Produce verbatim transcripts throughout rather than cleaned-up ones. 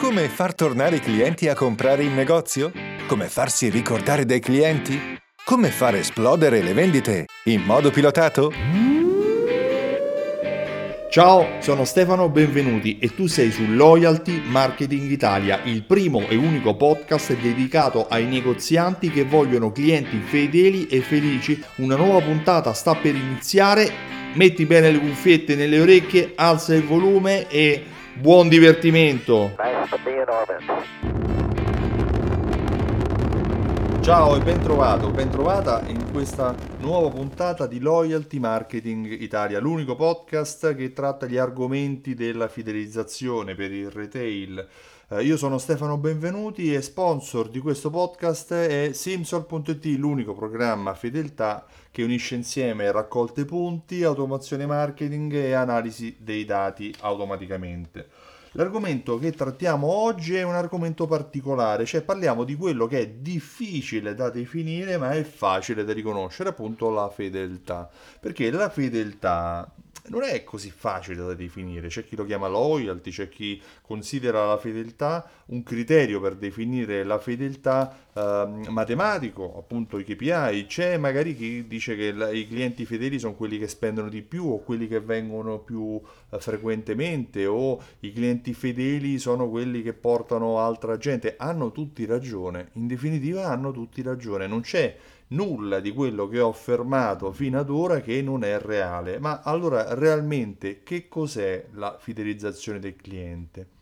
Come far tornare i clienti a comprare in negozio? Come farsi ricordare dai clienti? Come far esplodere le vendite in modo pilotato? Ciao, sono Stefano Benvenuti e tu sei su Loyalty Marketing Italia, il primo e unico podcast dedicato ai negozianti che vogliono clienti fedeli e felici. Una nuova puntata sta per iniziare. Metti bene le cuffiette nelle orecchie, alza il volume e buon divertimento! Ciao e ben trovato, ben trovata in questa nuova puntata di Loyalty Marketing Italia, l'unico podcast che tratta gli argomenti della fidelizzazione per il retail. Io sono Stefano Benvenuti e sponsor di questo podcast è Simsol.it, l'unico programma fedeltà che unisce insieme raccolte punti, automazione marketing e analisi dei dati automaticamente. L'argomento che trattiamo oggi è un argomento particolare, cioè parliamo di quello che è difficile da definire ma è facile da riconoscere, appunto la fedeltà, perché la fedeltà non è così facile da definire. C'è chi lo chiama loyalty, c'è chi considera la fedeltà un criterio per definire la fedeltà eh, matematico, appunto i K P I, c'è magari chi dice che la, i clienti fedeli sono quelli che spendono di più o quelli che vengono più eh, frequentemente, o i clienti fedeli sono quelli che portano altra gente. Hanno tutti ragione, in definitiva hanno tutti ragione, non c'è nulla di quello che ho affermato fino ad ora che non è reale. Ma allora realmente che cos'è la fidelizzazione del cliente?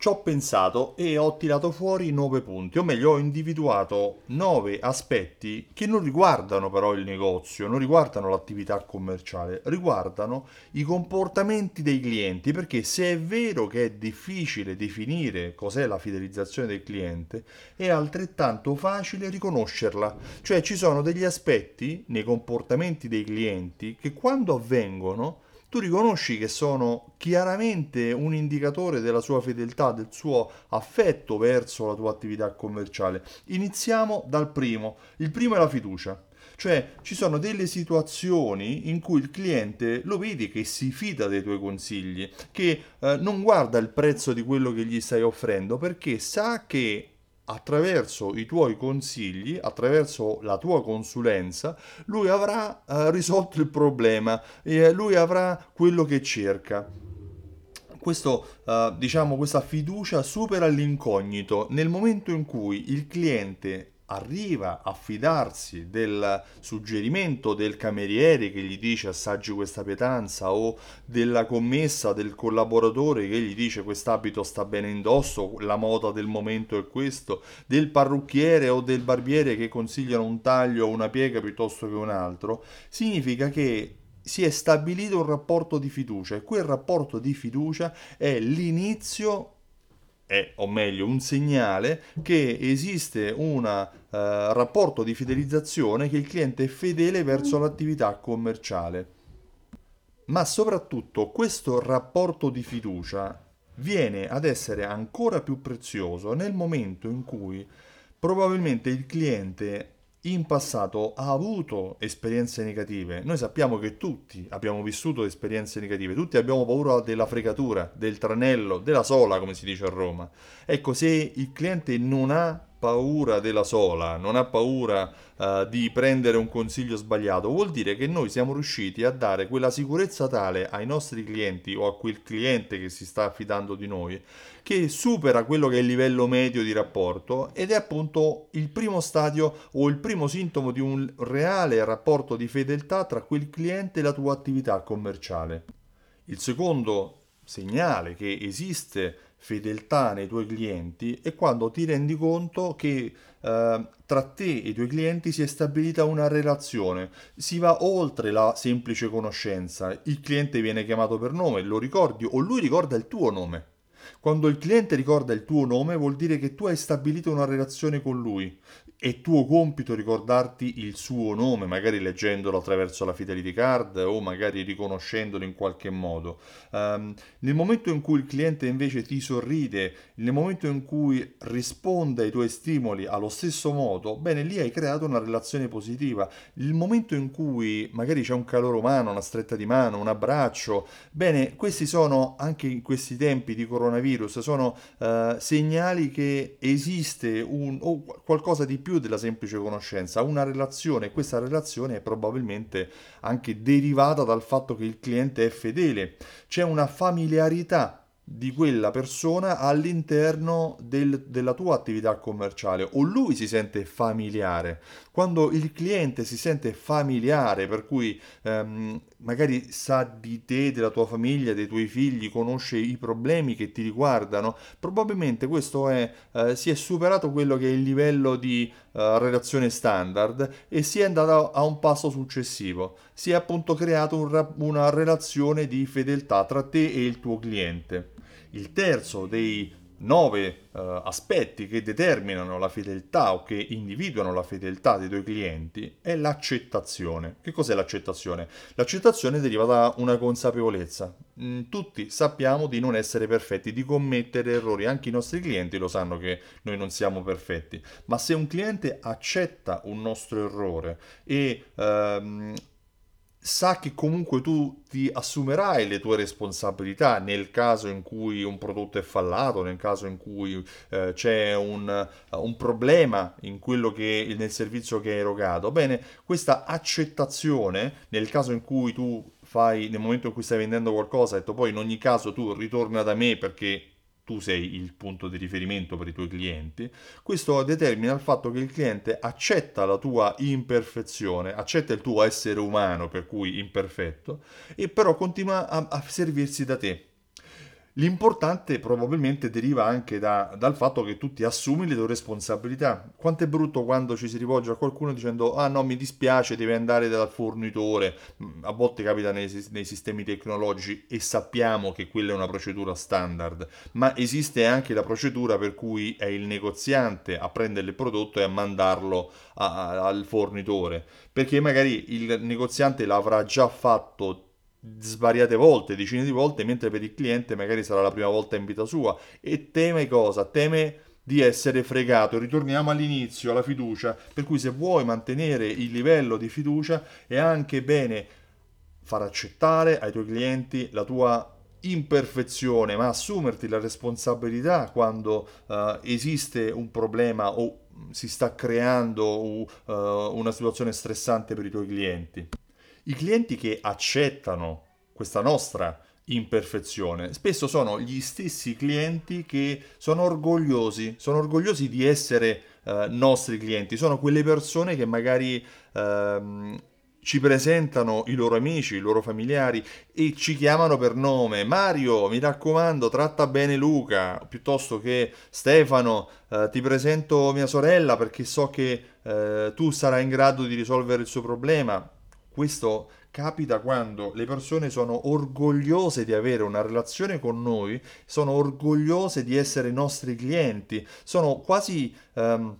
Ci ho pensato e ho tirato fuori nove punti, o meglio ho individuato nove aspetti che non riguardano però il negozio, non riguardano l'attività commerciale, riguardano i comportamenti dei clienti, perché se è vero che è difficile definire cos'è la fidelizzazione del cliente, è altrettanto facile riconoscerla. Cioè ci sono degli aspetti nei comportamenti dei clienti che quando avvengono tu riconosci che sono chiaramente un indicatore della sua fedeltà, del suo affetto verso la tua attività commerciale. Iniziamo dal primo. Il primo è la fiducia. Cioè ci sono delle situazioni in cui il cliente lo vedi che si fida dei tuoi consigli, che eh, non guarda il prezzo di quello che gli stai offrendo, perché sa che attraverso i tuoi consigli, attraverso la tua consulenza, lui avrà eh, risolto il problema e lui avrà quello che cerca. Questo, eh, diciamo, questa fiducia supera l'incognito. Nel momento in cui il cliente arriva a fidarsi del suggerimento del cameriere che gli dice assaggi questa pietanza, o della commessa, del collaboratore che gli dice quest'abito sta bene indosso, la moda del momento è questo, del parrucchiere o del barbiere che consigliano un taglio o una piega piuttosto che un altro, significa che si è stabilito un rapporto di fiducia, e quel rapporto di fiducia è l'inizio Eh, o meglio un segnale che esiste un eh, rapporto di fidelizzazione, che il cliente è fedele verso l'attività commerciale. Ma soprattutto questo rapporto di fiducia viene ad essere ancora più prezioso nel momento in cui probabilmente il cliente in passato ha avuto esperienze negative. Noi sappiamo che tutti abbiamo vissuto esperienze negative, tutti abbiamo paura della fregatura, del tranello, della sola, come si dice a Roma. Ecco, se il cliente non ha paura della sola, non ha paura uh, di prendere un consiglio sbagliato, vuol dire che noi siamo riusciti a dare quella sicurezza tale ai nostri clienti o a quel cliente che si sta affidando di noi, che supera quello che è il livello medio di rapporto ed è appunto il primo stadio o il primo sintomo di un reale rapporto di fedeltà tra quel cliente e la tua attività commerciale. Il secondo segnale che esiste fedeltà nei tuoi clienti è quando ti rendi conto che eh, tra te e i tuoi clienti si è stabilita una relazione, si va oltre la semplice conoscenza, il cliente viene chiamato per nome, lo ricordi o lui ricorda il tuo nome. Quando il cliente ricorda il tuo nome vuol dire che tu hai stabilito una relazione con lui. È tuo compito ricordarti il suo nome, magari leggendolo attraverso la fidelity card o magari riconoscendolo in qualche modo. Um, nel momento in cui il cliente invece ti sorride, nel momento in cui risponde ai tuoi stimoli allo stesso modo, bene, lì hai creato una relazione positiva. Il momento in cui magari c'è un calore umano, una stretta di mano, un abbraccio, bene, questi sono, anche in questi tempi di coronavirus, sono uh, segnali che esiste un o qualcosa di più della semplice conoscenza, una relazione. Questa relazione è probabilmente anche derivata dal fatto che il cliente è fedele, c'è una familiarità di quella persona all'interno del, della tua attività commerciale, o lui si sente familiare. Quando il cliente si sente familiare, per cui ehm, magari sa di te, della tua famiglia, dei tuoi figli, conosce i problemi che ti riguardano, probabilmente questo è eh, si è superato quello che è il livello di eh, relazione standard e si è andato a un passo successivo, si è appunto creato un, una relazione di fedeltà tra te e il tuo cliente. Il terzo dei nove uh, aspetti che determinano la fedeltà o che individuano la fedeltà dei tuoi clienti è l'accettazione. Che cos'è l'accettazione? L'accettazione deriva da una consapevolezza. Mm, tutti sappiamo di non essere perfetti, di commettere errori, anche i nostri clienti lo sanno che noi non siamo perfetti, ma se un cliente accetta un nostro errore e um, sa che comunque tu ti assumerai le tue responsabilità nel caso in cui un prodotto è fallato, nel caso in cui eh, c'è un, un problema in quello che, nel servizio che hai erogato, bene, questa accettazione nel caso in cui tu fai, nel momento in cui stai vendendo qualcosa, detto poi in ogni caso tu ritorna da me perché tu sei il punto di riferimento per i tuoi clienti, questo determina il fatto che il cliente accetta la tua imperfezione, accetta il tuo essere umano, per cui imperfetto, e però continua a, a servirsi da te. L'importante probabilmente deriva anche da, dal fatto che tu ti assumi le tue responsabilità. Quanto è brutto quando ci si rivolge a qualcuno dicendo ah no, mi dispiace, devi andare dal fornitore, a volte capita nei, nei sistemi tecnologici, e sappiamo che quella è una procedura standard, ma esiste anche la procedura per cui è il negoziante a prendere il prodotto e a mandarlo a, a, al fornitore, perché magari il negoziante l'avrà già fatto svariate volte, decine di volte, mentre per il cliente magari sarà la prima volta in vita sua e teme cosa? Teme di essere fregato. Ritorniamo all'inizio, alla fiducia, per cui se vuoi mantenere il livello di fiducia è anche bene far accettare ai tuoi clienti la tua imperfezione, ma assumerti la responsabilità quando uh, esiste un problema o si sta creando uh, una situazione stressante per i tuoi clienti. I clienti che accettano questa nostra imperfezione spesso sono gli stessi clienti che sono orgogliosi, sono orgogliosi di essere eh, nostri clienti, sono quelle persone che magari ehm, ci presentano i loro amici, i loro familiari e ci chiamano per nome. Mario, mi raccomando, tratta bene Luca, piuttosto che Stefano, eh, ti presento mia sorella perché so che eh, tu sarai in grado di risolvere il suo problema. Questo capita quando le persone sono orgogliose di avere una relazione con noi, sono orgogliose di essere nostri clienti, sono quasi um,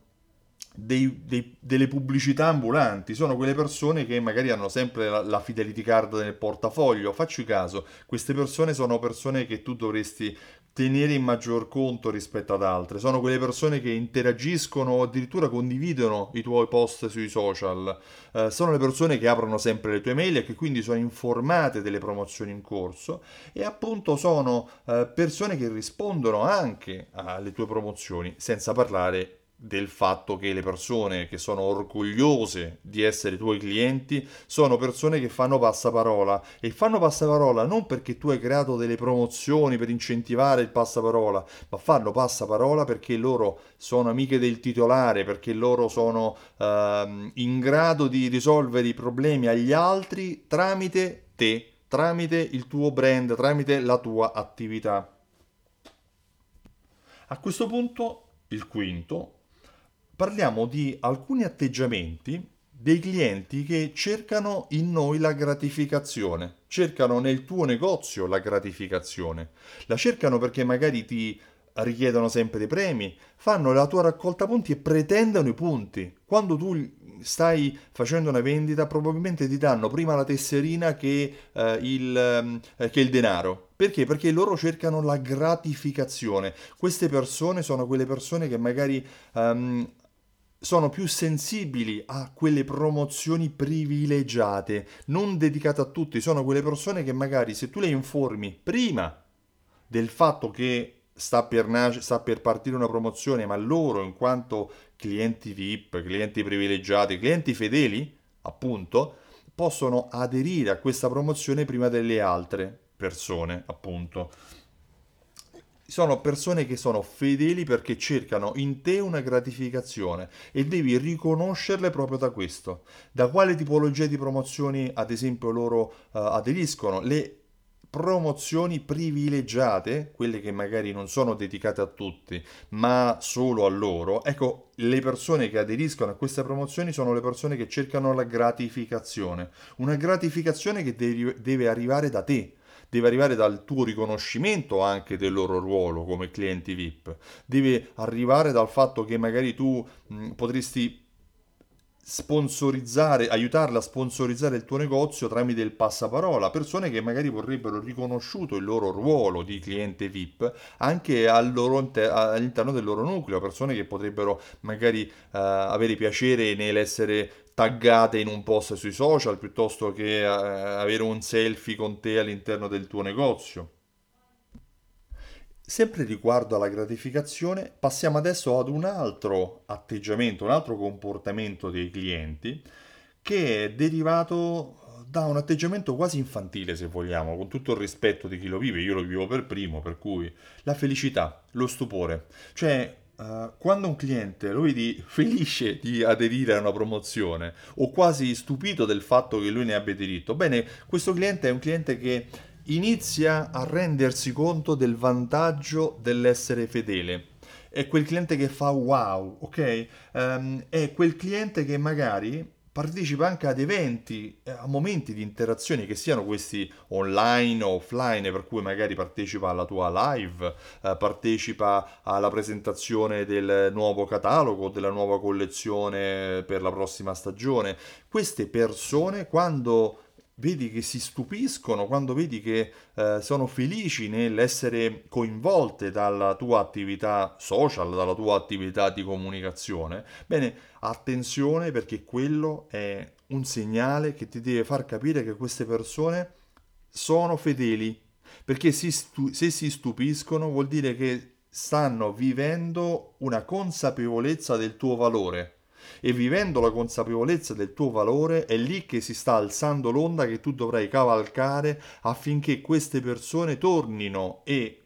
dei, dei, delle pubblicità ambulanti, sono quelle persone che magari hanno sempre la, la fidelity card nel portafoglio. Facci caso, queste persone sono persone che tu dovresti tenere in maggior conto rispetto ad altre, sono quelle persone che interagiscono o addirittura condividono i tuoi post sui social, eh, sono le persone che aprono sempre le tue mail e che quindi sono informate delle promozioni in corso e appunto sono eh, persone che rispondono anche alle tue promozioni, senza parlare del fatto che le persone che sono orgogliose di essere tuoi clienti sono persone che fanno passaparola, e fanno passaparola non perché tu hai creato delle promozioni per incentivare il passaparola, ma fanno passaparola perché loro sono amiche del titolare, perché loro sono ehm, in grado di risolvere i problemi agli altri tramite te, tramite il tuo brand, tramite la tua attività. A questo punto, il quinto, parliamo di alcuni atteggiamenti dei clienti che cercano in noi la gratificazione, cercano nel tuo negozio la gratificazione, la cercano perché magari ti richiedono sempre dei premi, fanno la tua raccolta punti e pretendono i punti. Quando tu stai facendo una vendita probabilmente ti danno prima la tesserina che, eh, il, eh, che il denaro. Perché? Perché loro cercano la gratificazione. Queste persone sono quelle persone che magari um, sono più sensibili a quelle promozioni privilegiate, non dedicate a tutti. Sono quelle persone che magari se tu le informi prima del fatto che Sta per, nasce, sta per partire una promozione, ma loro in quanto clienti V I P, clienti privilegiati, clienti fedeli, appunto, possono aderire a questa promozione prima delle altre persone, appunto. Sono persone che sono fedeli perché cercano in te una gratificazione e devi riconoscerle proprio da questo. Da quale tipologia di promozioni, ad esempio, loro uh, aderiscono? Le promozioni privilegiate, quelle che magari non sono dedicate a tutti, ma solo a loro. Ecco, le persone che aderiscono a queste promozioni sono le persone che cercano la gratificazione, una gratificazione che deve arrivare da te, deve arrivare dal tuo riconoscimento anche del loro ruolo come clienti V I P, deve arrivare dal fatto che magari tu mh, potresti sponsorizzare, aiutarla a sponsorizzare il tuo negozio tramite il passaparola, persone che magari vorrebbero riconosciuto il loro ruolo di cliente V I P anche al loro inter- all'interno del loro nucleo, persone che potrebbero magari uh, avere piacere nell'essere taggate in un post sui social piuttosto che uh, avere un selfie con te all'interno del tuo negozio. Sempre riguardo alla gratificazione, passiamo adesso ad un altro atteggiamento, un altro comportamento dei clienti che è derivato da un atteggiamento quasi infantile, se vogliamo, con tutto il rispetto di chi lo vive, io lo vivo per primo, per cui la felicità, lo stupore. Cioè, eh, quando un cliente lo vedi felice di aderire a una promozione o quasi stupito del fatto che lui ne abbia diritto, bene, questo cliente è un cliente che inizia a rendersi conto del vantaggio dell'essere fedele. È quel cliente che fa wow, ok? Um, è quel cliente che magari partecipa anche ad eventi, a momenti di interazione, che siano questi online o offline, per cui magari partecipa alla tua live, eh, partecipa alla presentazione del nuovo catalogo, della nuova collezione per la prossima stagione. Queste persone, quando vedi che si stupiscono, quando vedi che eh, sono felici nell'essere coinvolte dalla tua attività social, dalla tua attività di comunicazione, bene, attenzione, perché quello è un segnale che ti deve far capire che queste persone sono fedeli, perché si stu- se si stupiscono vuol dire che stanno vivendo una consapevolezza del tuo valore. E vivendo la consapevolezza del tuo valore è lì che si sta alzando l'onda che tu dovrai cavalcare affinché queste persone tornino e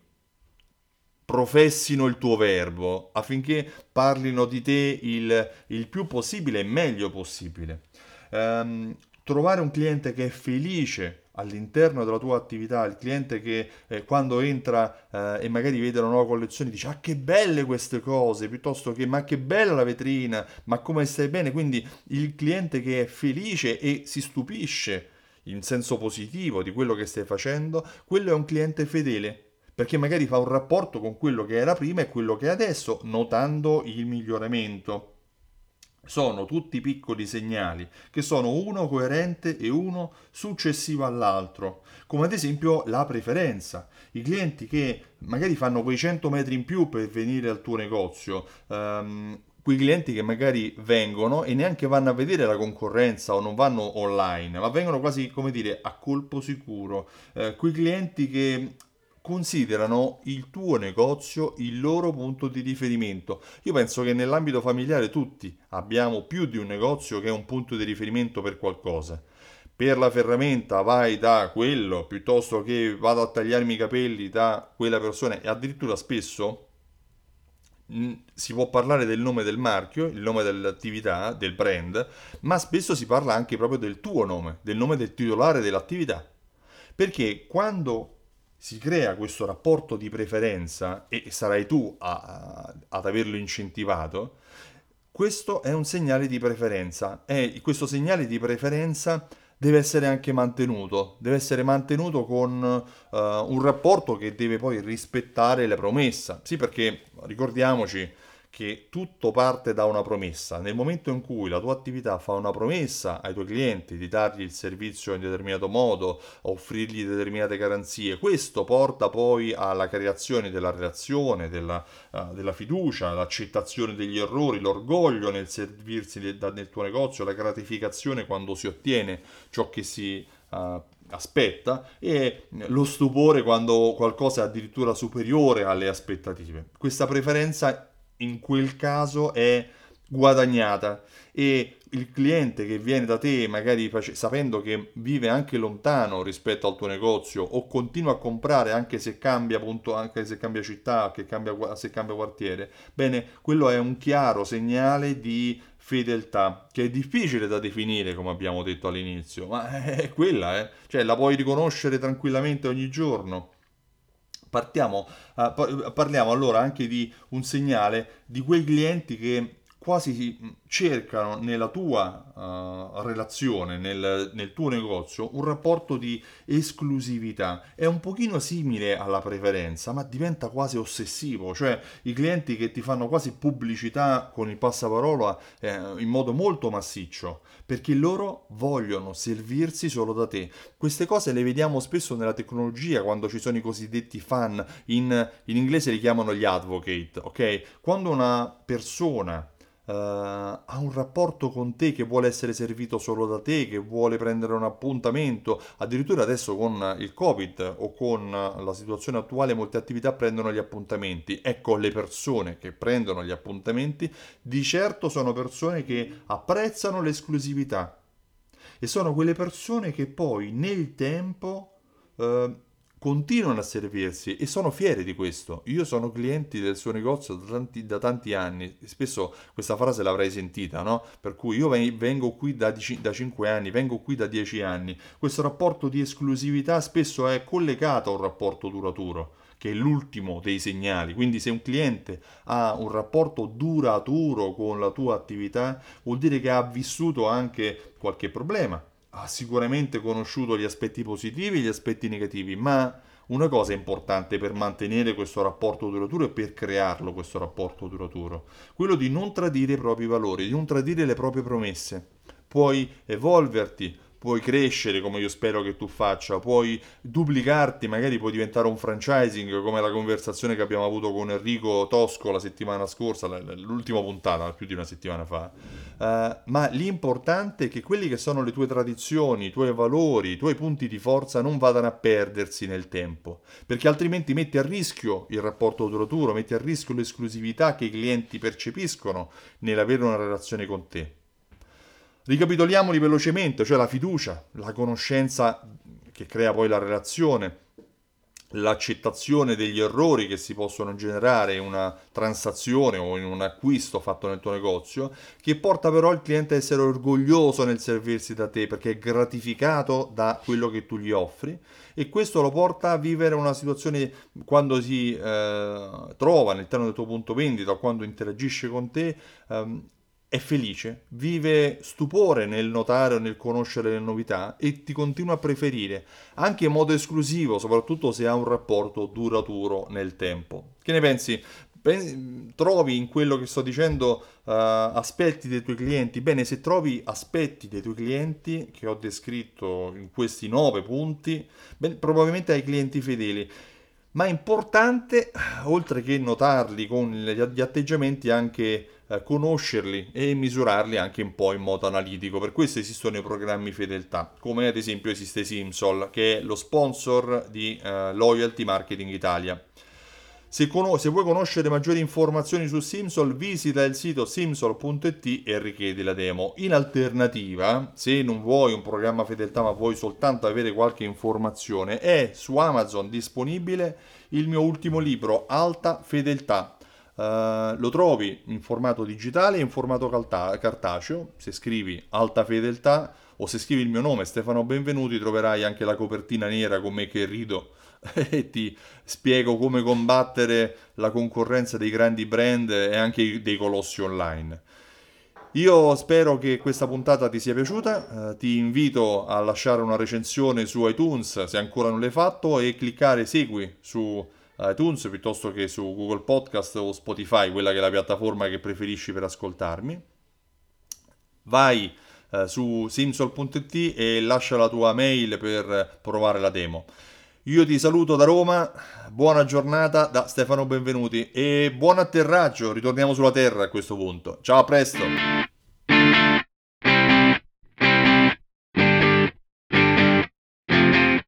professino il tuo verbo, affinché parlino di te il, il più possibile e meglio possibile. Um, trovare un cliente che è felice all'interno della tua attività, il cliente che eh, quando entra eh, e magari vede una nuova collezione dice ah che belle queste cose, piuttosto che ma che bella la vetrina, ma come stai bene, quindi il cliente che è felice e si stupisce in senso positivo di quello che stai facendo, quello è un cliente fedele, perché magari fa un rapporto con quello che era prima e quello che è adesso, notando il miglioramento. Sono tutti piccoli segnali che sono uno coerente e uno successivo all'altro, come ad esempio la preferenza. I clienti che magari fanno quei cento metri in più per venire al tuo negozio, ehm, quei clienti che magari vengono e neanche vanno a vedere la concorrenza o non vanno online, ma vengono quasi, come dire, a colpo sicuro, eh, quei clienti che considerano il tuo negozio il loro punto di riferimento. Io penso che nell'ambito familiare tutti abbiamo più di un negozio che è un punto di riferimento per qualcosa. Per la ferramenta vai da quello, piuttosto che vado a tagliarmi i capelli da quella persona, e addirittura spesso si può parlare del nome del marchio, il nome dell'attività, del brand, ma spesso si parla anche proprio del tuo nome, del nome del titolare dell'attività, perché quando si crea questo rapporto di preferenza e sarai tu a, a, ad averlo incentivato, questo è un segnale di preferenza e questo segnale di preferenza deve essere anche mantenuto, deve essere mantenuto con uh, un rapporto che deve poi rispettare la promessa. Sì, perché ricordiamoci che tutto parte da una promessa. Nel momento in cui la tua attività fa una promessa ai tuoi clienti di dargli il servizio in determinato modo, offrirgli determinate garanzie, questo porta poi alla creazione della relazione, della, uh, della fiducia, l'accettazione degli errori, l'orgoglio nel servirsi del, del tuo negozio, la gratificazione quando si ottiene ciò che si uh, aspetta e lo stupore quando qualcosa è addirittura superiore alle aspettative. Questa preferenza in quel caso è guadagnata e il cliente che viene da te magari sapendo che vive anche lontano rispetto al tuo negozio o continua a comprare anche se cambia punto, anche se cambia città, che cambia, se cambia quartiere, bene, quello è un chiaro segnale di fedeltà che è difficile da definire, come abbiamo detto all'inizio, ma è quella, eh? Cioè la puoi riconoscere tranquillamente ogni giorno. Partiamo, parliamo allora anche di un segnale di quei clienti che quasi cercano nella tua uh, relazione, nel, nel tuo negozio, un rapporto di esclusività. È un pochino simile alla preferenza, ma diventa quasi ossessivo, cioè i clienti che ti fanno quasi pubblicità con il passaparola eh, in modo molto massiccio, perché loro vogliono servirsi solo da te. Queste cose le vediamo spesso nella tecnologia quando ci sono i cosiddetti fan, in, in inglese li chiamano gli advocate, ok? Quando una persona uh, ha un rapporto con te, che vuole essere servito solo da te, che vuole prendere un appuntamento, addirittura adesso con il Covid o con la situazione attuale molte attività prendono gli appuntamenti. Ecco, le persone che prendono gli appuntamenti di certo sono persone che apprezzano l'esclusività e sono quelle persone che poi nel tempo eh, continuano a servirsi e sono fieri di questo. Io sono clienti del suo negozio da tanti, da tanti anni, spesso questa frase l'avrei sentita, no? Per cui io vengo qui da, da cinque anni, vengo qui da dieci anni. Questo rapporto di esclusività spesso è collegato a un rapporto duraturo, che è l'ultimo dei segnali. Quindi se un cliente ha un rapporto duraturo con la tua attività, vuol dire che ha vissuto anche qualche problema, ha sicuramente conosciuto gli aspetti positivi e gli aspetti negativi, ma una cosa importante per mantenere questo rapporto duraturo e per crearlo questo rapporto duraturo, quello di non tradire i propri valori, di non tradire le proprie promesse. Puoi evolverti, puoi crescere, come io spero che tu faccia, puoi duplicarti, magari puoi diventare un franchising, come la conversazione che abbiamo avuto con Enrico Tosco la settimana scorsa, l'ultima puntata, più di una settimana fa. Uh, ma l'importante è che quelli che sono le tue tradizioni, i tuoi valori, i tuoi punti di forza non vadano a perdersi nel tempo, perché altrimenti metti a rischio il rapporto duraturo, metti a rischio l'esclusività che i clienti percepiscono nell'avere una relazione con te. Ricapitoliamoli velocemente, cioè la fiducia, la conoscenza che crea poi la relazione, l'accettazione degli errori che si possono generare in una transazione o in un acquisto fatto nel tuo negozio, che porta però il cliente a essere orgoglioso nel servirsi da te perché è gratificato da quello che tu gli offri, e questo lo porta a vivere una situazione quando si eh, trova all'interno del tuo punto vendita o quando interagisce con te, ehm, è felice, vive stupore nel notare o nel conoscere le novità e ti continua a preferire, anche in modo esclusivo, soprattutto se ha un rapporto duraturo nel tempo. Che ne pensi? Trovi in quello che sto dicendo uh, aspetti dei tuoi clienti? Bene, se trovi aspetti dei tuoi clienti che ho descritto in questi nove punti, beh, probabilmente hai clienti fedeli. Ma è importante, oltre che notarli con gli atteggiamenti, anche eh, conoscerli e misurarli anche un po' in modo analitico. Per questo esistono i programmi fedeltà, come ad esempio esiste Simsol, che è lo sponsor di eh, Loyalty Marketing Italia. Se, con- se vuoi conoscere maggiori informazioni su Simsol, visita il sito simsol punto it e richiedi la demo. In alternativa, se non vuoi un programma fedeltà ma vuoi soltanto avere qualche informazione, è su Amazon disponibile il mio ultimo libro, Alta fedeltà. Uh, lo trovi in formato digitale e in formato calta- cartaceo. Se scrivi Alta fedeltà o se scrivi il mio nome, Stefano Benvenuti, troverai anche la copertina nera con me che rido e ti spiego come combattere la concorrenza dei grandi brand e anche dei colossi online. Io spero che questa puntata ti sia piaciuta, eh, ti invito a lasciare una recensione su iTunes se ancora non l'hai fatto e cliccare segui su iTunes piuttosto che su Google Podcast o Spotify, quella che è la piattaforma che preferisci per ascoltarmi. Vai eh, su simsol punto it e lascia la tua mail per provare la demo. Io ti saluto da Roma, buona giornata da Stefano Benvenuti e buon atterraggio, ritorniamo sulla terra a questo punto. Ciao, a presto!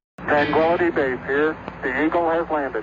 Tranquility Base here. The Eagle has landed.